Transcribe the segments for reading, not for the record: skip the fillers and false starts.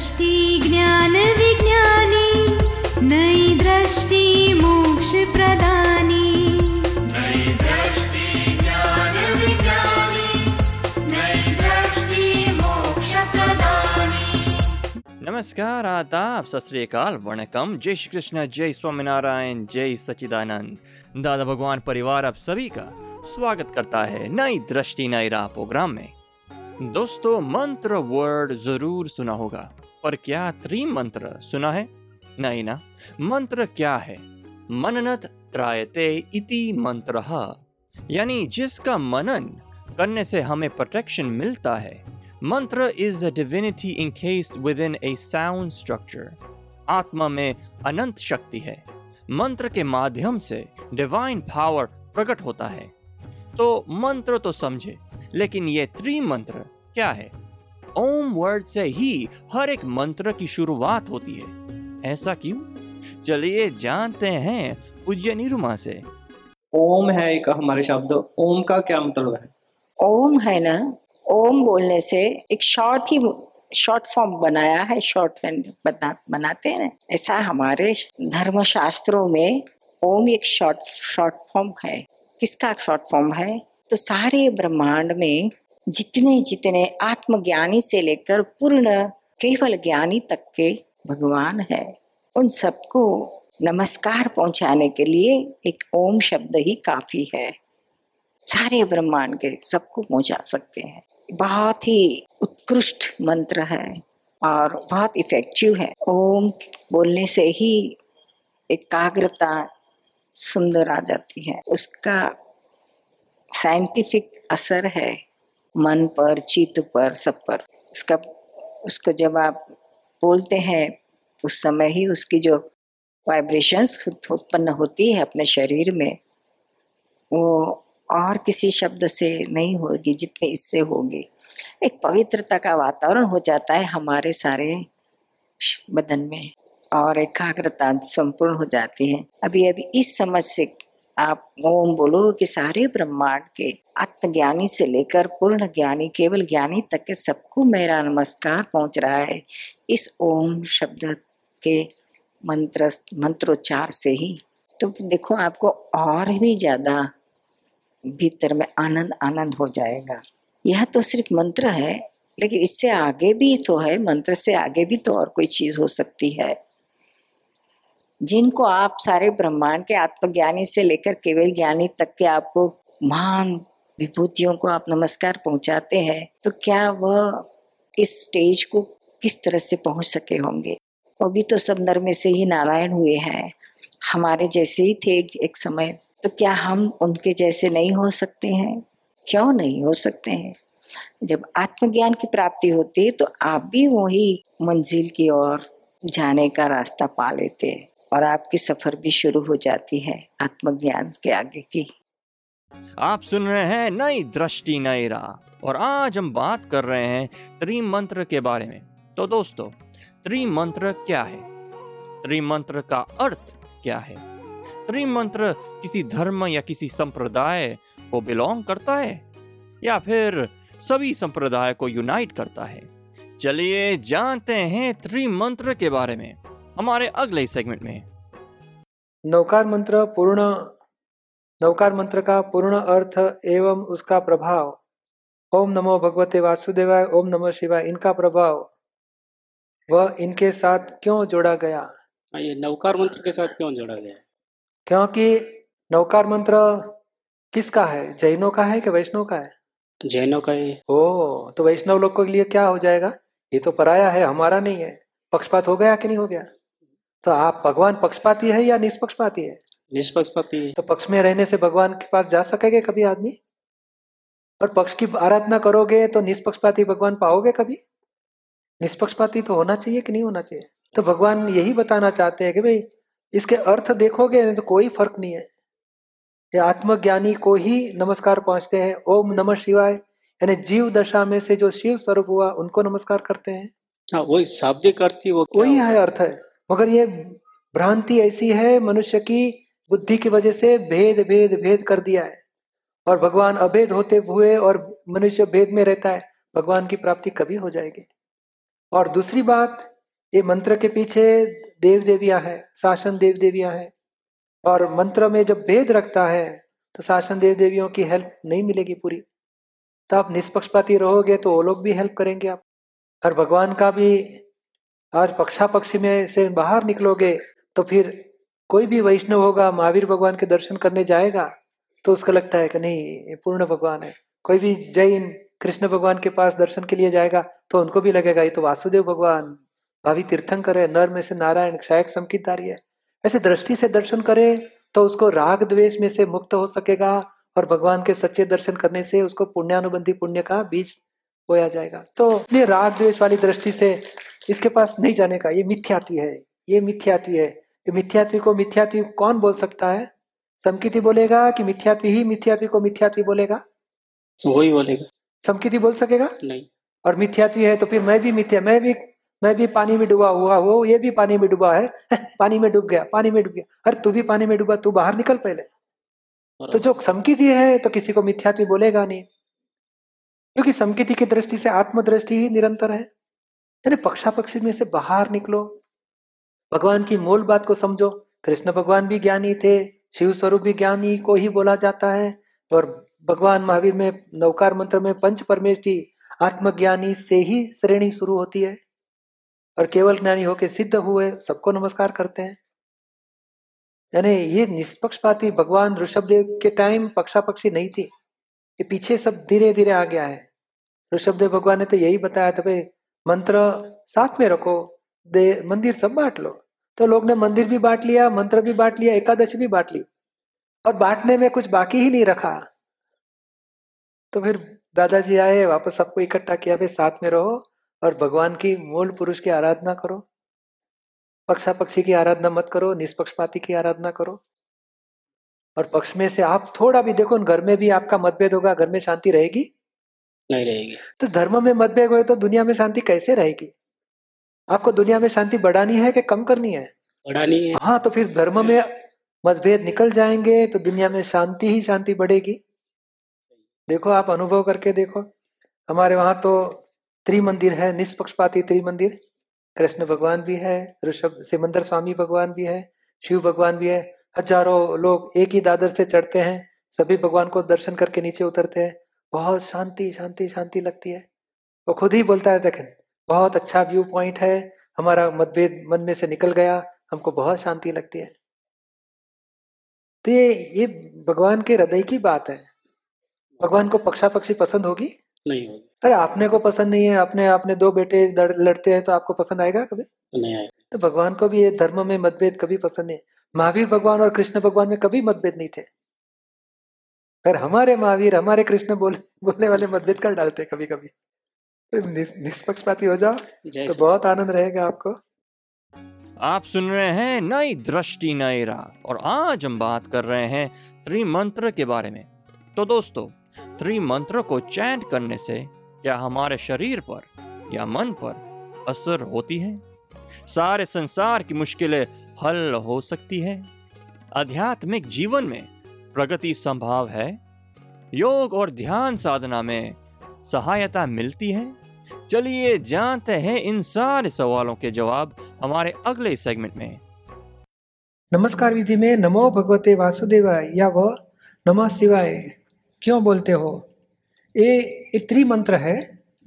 दृष्टि ज्ञान विज्ञानी, नई दृष्टि मोक्ष प्रदानी, नई दृष्टि ज्ञान विज्ञानी, नई दृष्टि मोक्ष प्रदानी। नमस्कार, आदाब, सत श्री अकाल, वणकम, जय श्री कृष्ण, जय स्वामीनारायण, जय सच्चिदानंद। दादा भगवान परिवार आप सभी का स्वागत करता है नई दृष्टि नई राह प्रोग्राम में। दोस्तों, मंत्र वर्ड जरूर सुना होगा, पर क्या त्रिमंत्र सुना है? नहीं ना। मंत्र क्या है? मननत त्रायते इति मंत्रः, यानी जिसका मनन करने से हमें प्रोटेक्शन मिलता है। Mantra is a divinity encased within a sound structure. आत्मा में अनंत शक्ति है। मंत्र के माध्यम से डिवाइन पावर प्रकट होता है। तो मंत्र तो समझे, लेकिन ये त्रिमंत्र क्या है? ओम वर्ड से ही हर एक मंत्र की शुरुआत होती है, ऐसा क्यों? चलिए जानते हैं पूज्य निरुमा से। ओम है एक हमारे शब्द, ओम का क्या मतलब है? ओम है ना, ओम बोलने से एक शॉर्ट फॉर्म बनाया है, बनाते हैं ऐसा। हमारे धर्म शास्त्रों में ओम एक शॉर्ट फॉर्म है। किसका शॉर्ट फॉर्म है? तो सारे ब्रह्मांड में जितने जितने आत्मज्ञानी से लेकर पूर्ण केवल ज्ञानी तक के भगवान है, उन सबको नमस्कार पहुंचाने के लिए एक ओम शब्द ही काफी है। सारे ब्रह्मांड के सबको पहुंचा सकते हैं। बहुत ही उत्कृष्ट मंत्र है और बहुत इफेक्टिव है। ओम बोलने से ही एकाग्रता सुंदर आ जाती है। उसका साइंटिफिक असर है मन पर, चित्त पर, सब पर। उसको जब आप बोलते हैं, उस समय ही उसकी जो वाइब्रेशंस उत्पन्न होती है अपने शरीर में, वो और किसी शब्द से नहीं होगी जितने इससे होगी। एक पवित्रता का वातावरण हो जाता है हमारे सारे बदन में और एकाग्रता संपूर्ण हो जाती है। अभी इस समझ से आप ओम बोलो कि सारे ब्रह्मांड के आत्मज्ञानी से लेकर पूर्ण ज्ञानी, केवल ज्ञानी तक के सबको मेरा नमस्कार पहुंच रहा है। इस ओम शब्द के मंत्रोच्चार से ही तो देखो आपको और भी ज़्यादा भीतर में आनंद हो जाएगा। यह तो सिर्फ मंत्र है, लेकिन इससे आगे भी तो है। मंत्र से आगे भी तो और कोई चीज़ हो सकती है, जिनको आप सारे ब्रह्मांड के आत्मज्ञानी से लेकर केवल ज्ञानी तक के आपको महान विभूतियों को आप नमस्कार पहुंचाते हैं। तो क्या वह इस स्टेज को किस तरह से पहुंच सके होंगे? वो भी तो सब नर में से ही नारायण हुए हैं, हमारे जैसे ही थे एक समय। तो क्या हम उनके जैसे नहीं हो सकते हैं? क्यों नहीं हो सकते हैं? जब आत्मज्ञान की प्राप्ति होती है तो आप भी वही मंजिल की ओर जाने का रास्ता पा लेते हैं और आपकी सफर भी शुरू हो जाती है आत्मज्ञान के आगे की। आप सुन रहे हैं नई दृष्टि नई राह, और आज हम बात कर रहे हैं त्रिमंत्र के बारे में। तो दोस्तों, त्रिमंत्र क्या है? त्रिमंत्र का अर्थ क्या है? त्रिमंत्र किसी धर्म या किसी संप्रदाय को बिलोंग करता है, या फिर सभी संप्रदाय को यूनाइट करता है? चलिए जानते हैं त्रिमंत्र के बारे में हमारे अगले सेगमेंट में। नवकार मंत्र का पूर्ण अर्थ एवं उसका प्रभाव। ओम नमो भगवते वासुदेवाय, ओम नमः शिवाय, इनका प्रभाव वह इनके साथ क्यों जोड़ा गया? ये नवकार मंत्र के साथ क्यों जोड़ा गया? क्योंकि नवकार मंत्र किसका है? जैनों का है कि वैष्णव का है? जैनों का है। ओ, तो वैष्णव लोग के लिए क्या हो जाएगा? ये तो पराया है, हमारा नहीं है। पक्षपात हो गया कि नहीं हो गया? तो आप भगवान पक्षपाती है या निष्पक्षपाती है? निष्पक्षपाती है। तो पक्ष में रहने से भगवान के पास जा सकेगा कभी आदमी? और पक्ष की आराधना करोगे तो निष्पक्षपाती भगवान पाओगे कभी? निष्पक्षपाती तो होना चाहिए कि नहीं होना चाहिए? तो भगवान यही बताना चाहते हैं कि भाई इसके अर्थ देखोगे तो कोई फर्क नहीं है। ये आत्मज्ञानी को ही नमस्कार पहुंचते हैं। ओम नमः शिवाय यानी जीव दशा में से जो शिव स्वरूप हुआ उनको नमस्कार करते हैं। हाँ, वही शाब्दिक अर्थ ही वही है, अर्थ है। मगर ये भ्रांति ऐसी है, मनुष्य की बुद्धि की वजह से भेद कर दिया है। और भगवान अभेद होते हुए और मनुष्य भेद में रहता है, भगवान की प्राप्ति कभी हो जाएगी? और दूसरी बात, ये मंत्र के पीछे देव देवियां है, शासन देव देवियां है, और मंत्र में जब भेद रखता है तो शासन देव देवियों की हेल्प नहीं मिलेगी पूरी। तो आप निष्पक्षपाती रहोगे तो वो लोग भी हेल्प करेंगे आप, और भगवान का भी और पक्षापक्षी में से बाहर निकलोगे तो फिर कोई भी वैष्णव होगा महावीर भगवान के दर्शन करने जाएगा तो उसको लगता है कि नहीं ये पूर्ण भगवान है। कोई भी जैन कृष्ण भगवान के पास दर्शन के लिए जाएगा तो उनको भी लगेगा ये तो वासुदेव भगवान भावी तीर्थंकर है, नर में से नारायण क्षायक संकितधारी है। ऐसे दृष्टि से दर्शन करे तो उसको राग द्वेष में से मुक्त हो सकेगा और भगवान के सच्चे दर्शन करने से उसको पुण्यानुबंधी पुण्य का बीज बोया जाएगा। तो ये राग द्वेष वाली दृष्टि से इसके पास नहीं जाने का, ये मिथ्यात्व है, ये मिथ्यात्व है। मिथ्यात्व को मिथ्यात्व कौन बोल सकता है? समकिति बोलेगा कि मिथ्यात्व ही मिथ्यात्व को मिथ्यात्व बोलेगा? वही बोलेगा। समकिति बोल सकेगा नहीं। और मिथ्यात्व है तो फिर मैं भी मिथ्या, मैं भी पानी में डूबा हुआ हो, ये भी पानी में डूबा है, पानी में डूब गया, पानी में डूब गया, अरे तू भी पानी में डूबा, तू बाहर निकल पहले। तो जो समकिति है तो किसी को मिथ्यात्व बोलेगा नहीं, क्योंकि समकिति की दृष्टि से आत्मदृष्टि ही निरंतर है। यानी पक्षापक्षी में से बाहर निकलो, भगवान की मूल बात को समझो। कृष्ण भगवान भी ज्ञानी थे, शिव स्वरूप भी ज्ञानी को ही बोला जाता है, और भगवान महावीर में नवकार मंत्र में पंच परमेश की आत्मज्ञानी से ही श्रेणी शुरू होती है, और केवल ज्ञानी होके सिद्ध हुए सबको नमस्कार करते हैं। यानी ये निष्पक्षपाती, भगवान ऋषभदेव के टाइम पक्षापक्षी नहीं थी, ये पीछे सब धीरे धीरे आ गया है। ऋषभदेव भगवान ने तो यही बताया था भाई मंत्र साथ में रखो, मंदिर सब बांट लो। तो लोग ने मंदिर भी बांट लिया, मंत्र भी बांट लिया, एकादशी भी बांट ली, और बांटने में कुछ बाकी ही नहीं रखा। तो फिर दादाजी आए, वापस सबको इकट्ठा किया, भाई साथ में रहो और भगवान की मूल पुरुष की आराधना करो, पक्षापक्षी की आराधना मत करो, निष्पक्षपाती की आराधना करो। और पक्ष में से आप थोड़ा भी देखो, घर में भी आपका मतभेद होगा, घर में शांति रहेगी नहीं रहेगी। तो धर्म में मतभेद हो तो दुनिया में शांति कैसे रहेगी? आपको दुनिया में शांति बढ़ानी है कि कम करनी है? बढ़ानी है। हाँ, तो फिर धर्म में मतभेद निकल जाएंगे तो दुनिया में शांति ही शांति बढ़ेगी। देखो, आप अनुभव करके देखो। हमारे वहां तो त्रिमंदिर है, निष्पक्षपाती त्रिमंदिर। कृष्ण भगवान भी है, ऋषभ सीमंधर स्वामी भगवान भी है, शिव भगवान भी है। हजारों लोग एक ही दादर से चढ़ते हैं, सभी भगवान को दर्शन करके नीचे उतरते हैं, बहुत शांति शांति शांति लगती है। वो खुद ही बोलता है, देखें बहुत अच्छा व्यू पॉइंट है, हमारा मतभेद मन में से निकल गया, हमको बहुत शांति लगती है। तो ये भगवान के हृदय की बात है। भगवान को पक्षापक्षी पसंद होगी नहीं होगी। अरे आपने को पसंद नहीं है, आपने दो बेटे लड़ते हैं तो आपको पसंद आएगा कभी? नहीं आएगा। तो भगवान को भी ये धर्म में मतभेद कभी पसंद नहीं। महावीर भगवान और कृष्ण भगवान में कभी मतभेद नहीं थे, पर हमारे महावीर हमारे कृष्ण बोलने वाले मतभेद कर डालते कभी कभी। निष्पक्षपाती हो जाओ तो बहुत आनंद रहेगा आपको। आप सुन रहे हैं नई दृष्टि नई राह, और आज हम बात कर रहे हैं त्रिमंत्र के बारे में। तो दोस्तों, त्रिमंत्र को चैंट करने से क्या हमारे शरीर पर या मन पर असर होती है? सारे संसार की मुश्किलें हल हो सकती है? आध्यात्मिक जीवन में प्रगति संभव है? योग और ध्यान साधना में सहायता मिलती है? चलिए जानते हैं इन सारे सवालों के जवाब हमारे अगले सेगमेंट में। नमस्कार विधि में नमो भगवते वासुदेवाय या वह नमः शिवाय क्यों बोलते हो? ये त्रिमंत्र है,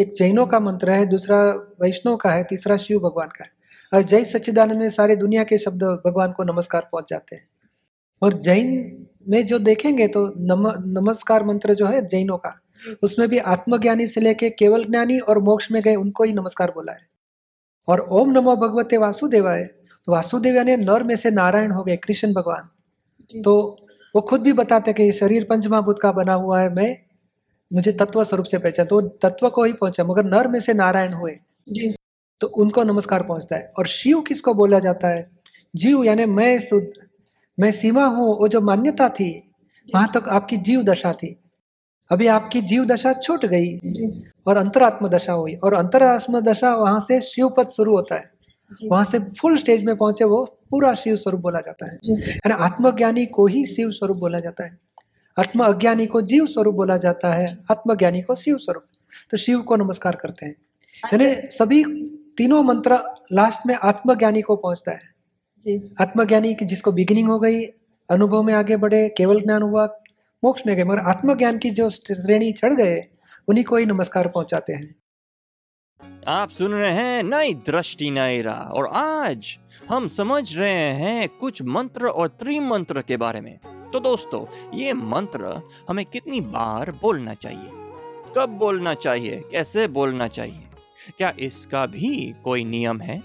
एक जैनों का मंत्र है, दूसरा वैष्णव का है, तीसरा शिव भगवान का है। और जय सच्चिदानंद में सारे दुनिया के शब्द भगवान को नमस्कार पहुंच जाते हैं। और जैन में जो देखेंगे तो नमस्कार मंत्र जो है जैनों का, उसमें भी आत्मज्ञानी से लेके केवल ज्ञानी और मोक्ष में गए उनको ही नमस्कार बोला है। और ओम नमो भगवते वासुदेवाय, तो वासुदेव यानी नर में से नारायण हो गए कृष्ण भगवान। तो वो खुद भी बताते कि शरीर पंच महाभूत का बना हुआ है, मैं मुझे तत्व स्वरूप से पहचान, तो तत्व को ही पहुंचा, मगर नर में से नारायण हुए जी, तो उनको नमस्कार पहुंचता है। और शिव किसको बोला जाता है? जीव यानी मैं सीमा हूँ। वो जो मान्यता थी वहां तक आपकी जीव दशा थी, अभी आपकी जीव दशा छूट गई और अंतरात्म दशा हुई, और अंतरात्म दशा वहां से शिव पद शुरू होता है, वहां से फुल स्टेज में पहुंचे वो पूरा शिव स्वरूप बोला जाता है। आत्मज्ञानी को ही शिव स्वरूप बोला जाता है, आत्म अज्ञानी को जीव स्वरूप बोला जाता है, आत्मज्ञानी को शिव स्वरूप। तो शिव को नमस्कार करते हैं। यानी सभी तीनों मंत्र लास्ट में आत्मज्ञानी को पहुंचता है जी। आत्मज्ञानी जिसको बिगिनिंग हो गई, अनुभव में आगे बढ़े, केवल ज्ञान हुआ, मोक्ष में गए, मगर आत्मज्ञान की जो श्रेणी चढ़ गए उन्हीं को ही नमस्कार पहुंचाते हैं। आप सुन रहे हैं नई दृष्टि नई राह, और आज हम समझ रहे हैं कुछ मंत्र और त्रिमंत्र के बारे में। तो दोस्तों, ये मंत्र हमें कितनी बार बोलना चाहिए, कब बोलना चाहिए, कैसे बोलना चाहिए, क्या इसका भी कोई नियम है?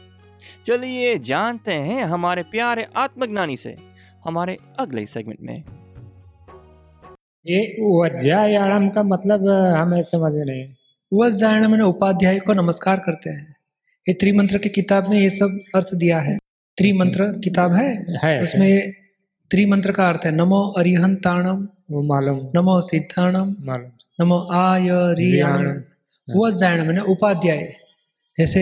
चलिए जानते हैं हमारे प्यारे आत्मज्ञानी से हमारे अगले सेगमेंट में। ये वज्रायाम का मतलब हमें समझ में नहीं। वज्रायाम में उपाध्याय को नमस्कार करते हैं। ये त्रिमंत्र की किताब में ये सब अर्थ दिया है। त्रिमंत्र किताब है उसमें है। त्रिमंत्र का अर्थ है नमो अरिहंताणम मालूम, नमो सिद्धनाम मालूम, नमो आयरियाणम। वज्रायाम में उपाध्याय, जैसे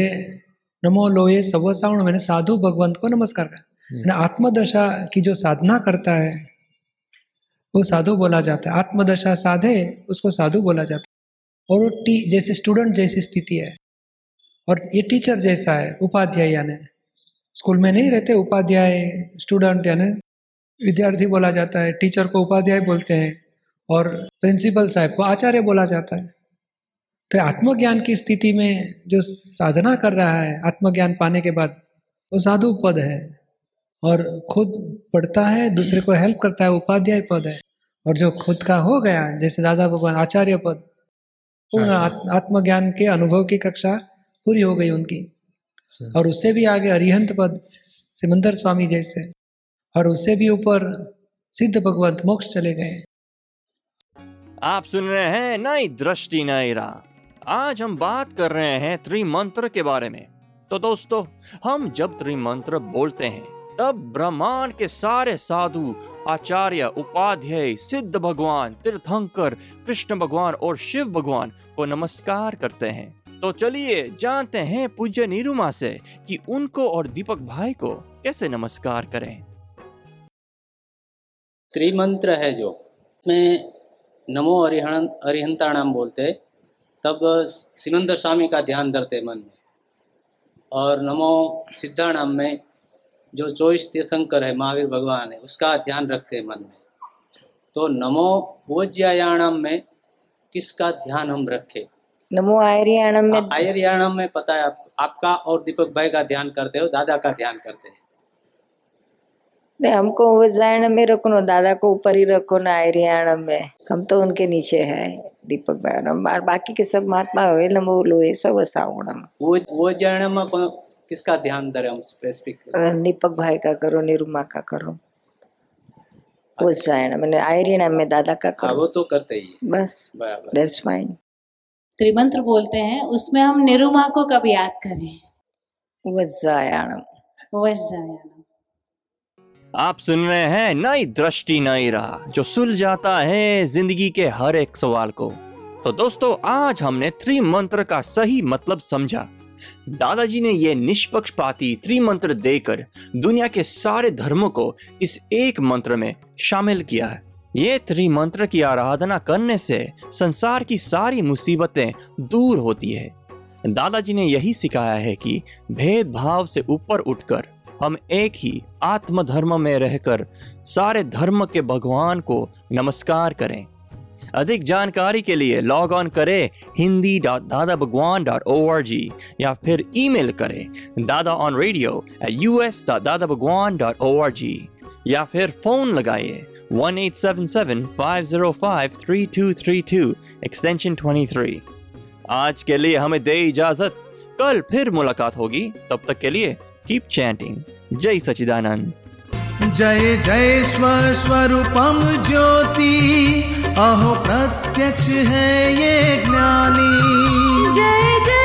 नमो लोए सव्वसाहूणम मैंने साधु भगवंत को नमस्कार कर। आत्मदशा की जो साधना करता है वो साधु बोला जाता है। आत्मदशा साधे उसको साधु बोला जाता है। और टी जैसे स्टूडेंट जैसी स्थिति है, और ये टीचर जैसा है उपाध्याय, यानी स्कूल में नहीं रहते उपाध्याय, स्टूडेंट यानी विद्यार्थी बोला जाता है, टीचर को उपाध्याय बोलते हैं, और प्रिंसिपल साहब को आचार्य बोला जाता है। तो आत्मज्ञान की स्थिति में जो साधना कर रहा है, आत्मज्ञान पाने के बाद वो साधु पद है, और खुद पढ़ता है, दूसरे को हेल्प करता है, उपाध्याय पद है। और जो खुद का हो गया, जैसे दादा भगवान आचार्य पद, पूर्ण आत्मज्ञान के अनुभव की कक्षा पूरी हो गई उनकी। और उससे भी आगे अरिहंत पद सीमंधर स्वामी जैसे, और उससे भी ऊपर सिद्ध भगवंत मोक्ष चले गए। आप सुन रहे हैं नई दृष्टि नई राह। आज हम बात कर रहे हैं त्रिमंत्र के बारे में। तो दोस्तों, हम जब त्रिमंत्र बोलते हैं तब ब्रह्मांड के सारे साधु, आचार्य, उपाध्याय, सिद्ध भगवान, तीर्थंकर, कृष्ण भगवान और शिव भगवान को नमस्कार करते हैं। तो चलिए जानते हैं पूज्य निरुमा से कि उनको और दीपक भाई को कैसे नमस्कार करें। त्रिमंत्र है जो, उसमें नमो अरिहंताणम बोलते, तब सीमंधर स्वामी का ध्यान धरते मन में। और नमो सिद्धनाम में जो 24 तीर्थंकर है, महावीर भगवान है, उसका ध्यान रखते मन में। तो नमो वज्रायाम में किसका ध्यान हम रखें? नमो आयरियाणम में। आयरियाणम में पता है आपका और दीपक भाई का ध्यान करते हो, दादा का ध्यान करते हैं। नहीं, हमको वज्रायाम में रखो ना, दादा को ऊपर ही रखो ना आयरियाणम में, हम तो उनके नीचे है दीपक भाई, और बाकी के सब महात्मा हुए। नमो लोए सव्वसाहूणम। वज्रायाम में किसका ध्यान धरे हम स्पेसिफिक? दीपक भाई का करो, निरुमा का करो, वज्रायाम में, आयरियाणम में दादा का करो। वो तो करते ही बस, दैट्स फाइन। त्रिमंत्र बोलते हैं उसमें हम निरुमा को कब याद करें? वज्रायाम। आप सुन रहे हैं नई दृष्टि नई राह, जो सुलझाता है जिंदगी के हर एक सवाल को। तो दोस्तों, आज हमने त्रिमंत्र का सही मतलब समझा। दादाजी ने ये निष्पक्षपाती त्रिमंत्र देकर दुनिया के सारे धर्मों को इस एक मंत्र में शामिल किया है। ये त्रिमंत्र की आराधना करने से संसार की सारी मुसीबतें दूर होती है। दादाजी ने यही सिखाया है कि भेदभाव से ऊपर उठकर हम एक ही आत्म धर्म में रहकर सारे धर्म के भगवान को नमस्कार करें। अधिक जानकारी के लिए लॉग ऑन करें हिंदी.dadabhagwan.org या फिर ईमेल करें dadaonradio@us.dadabhagwan.org या फिर फोन लगाइए 1-877-505-3232 एक्सटेंशन 23। आज के लिए हमें दे इजाजत, कल फिर मुलाकात होगी। तब तक के लिए Keep chanting. Jai Sachidanand. Jai Jai Swarupam Jyoti, Aho Pratyaksha Hai Ye Gnani. Jai Jai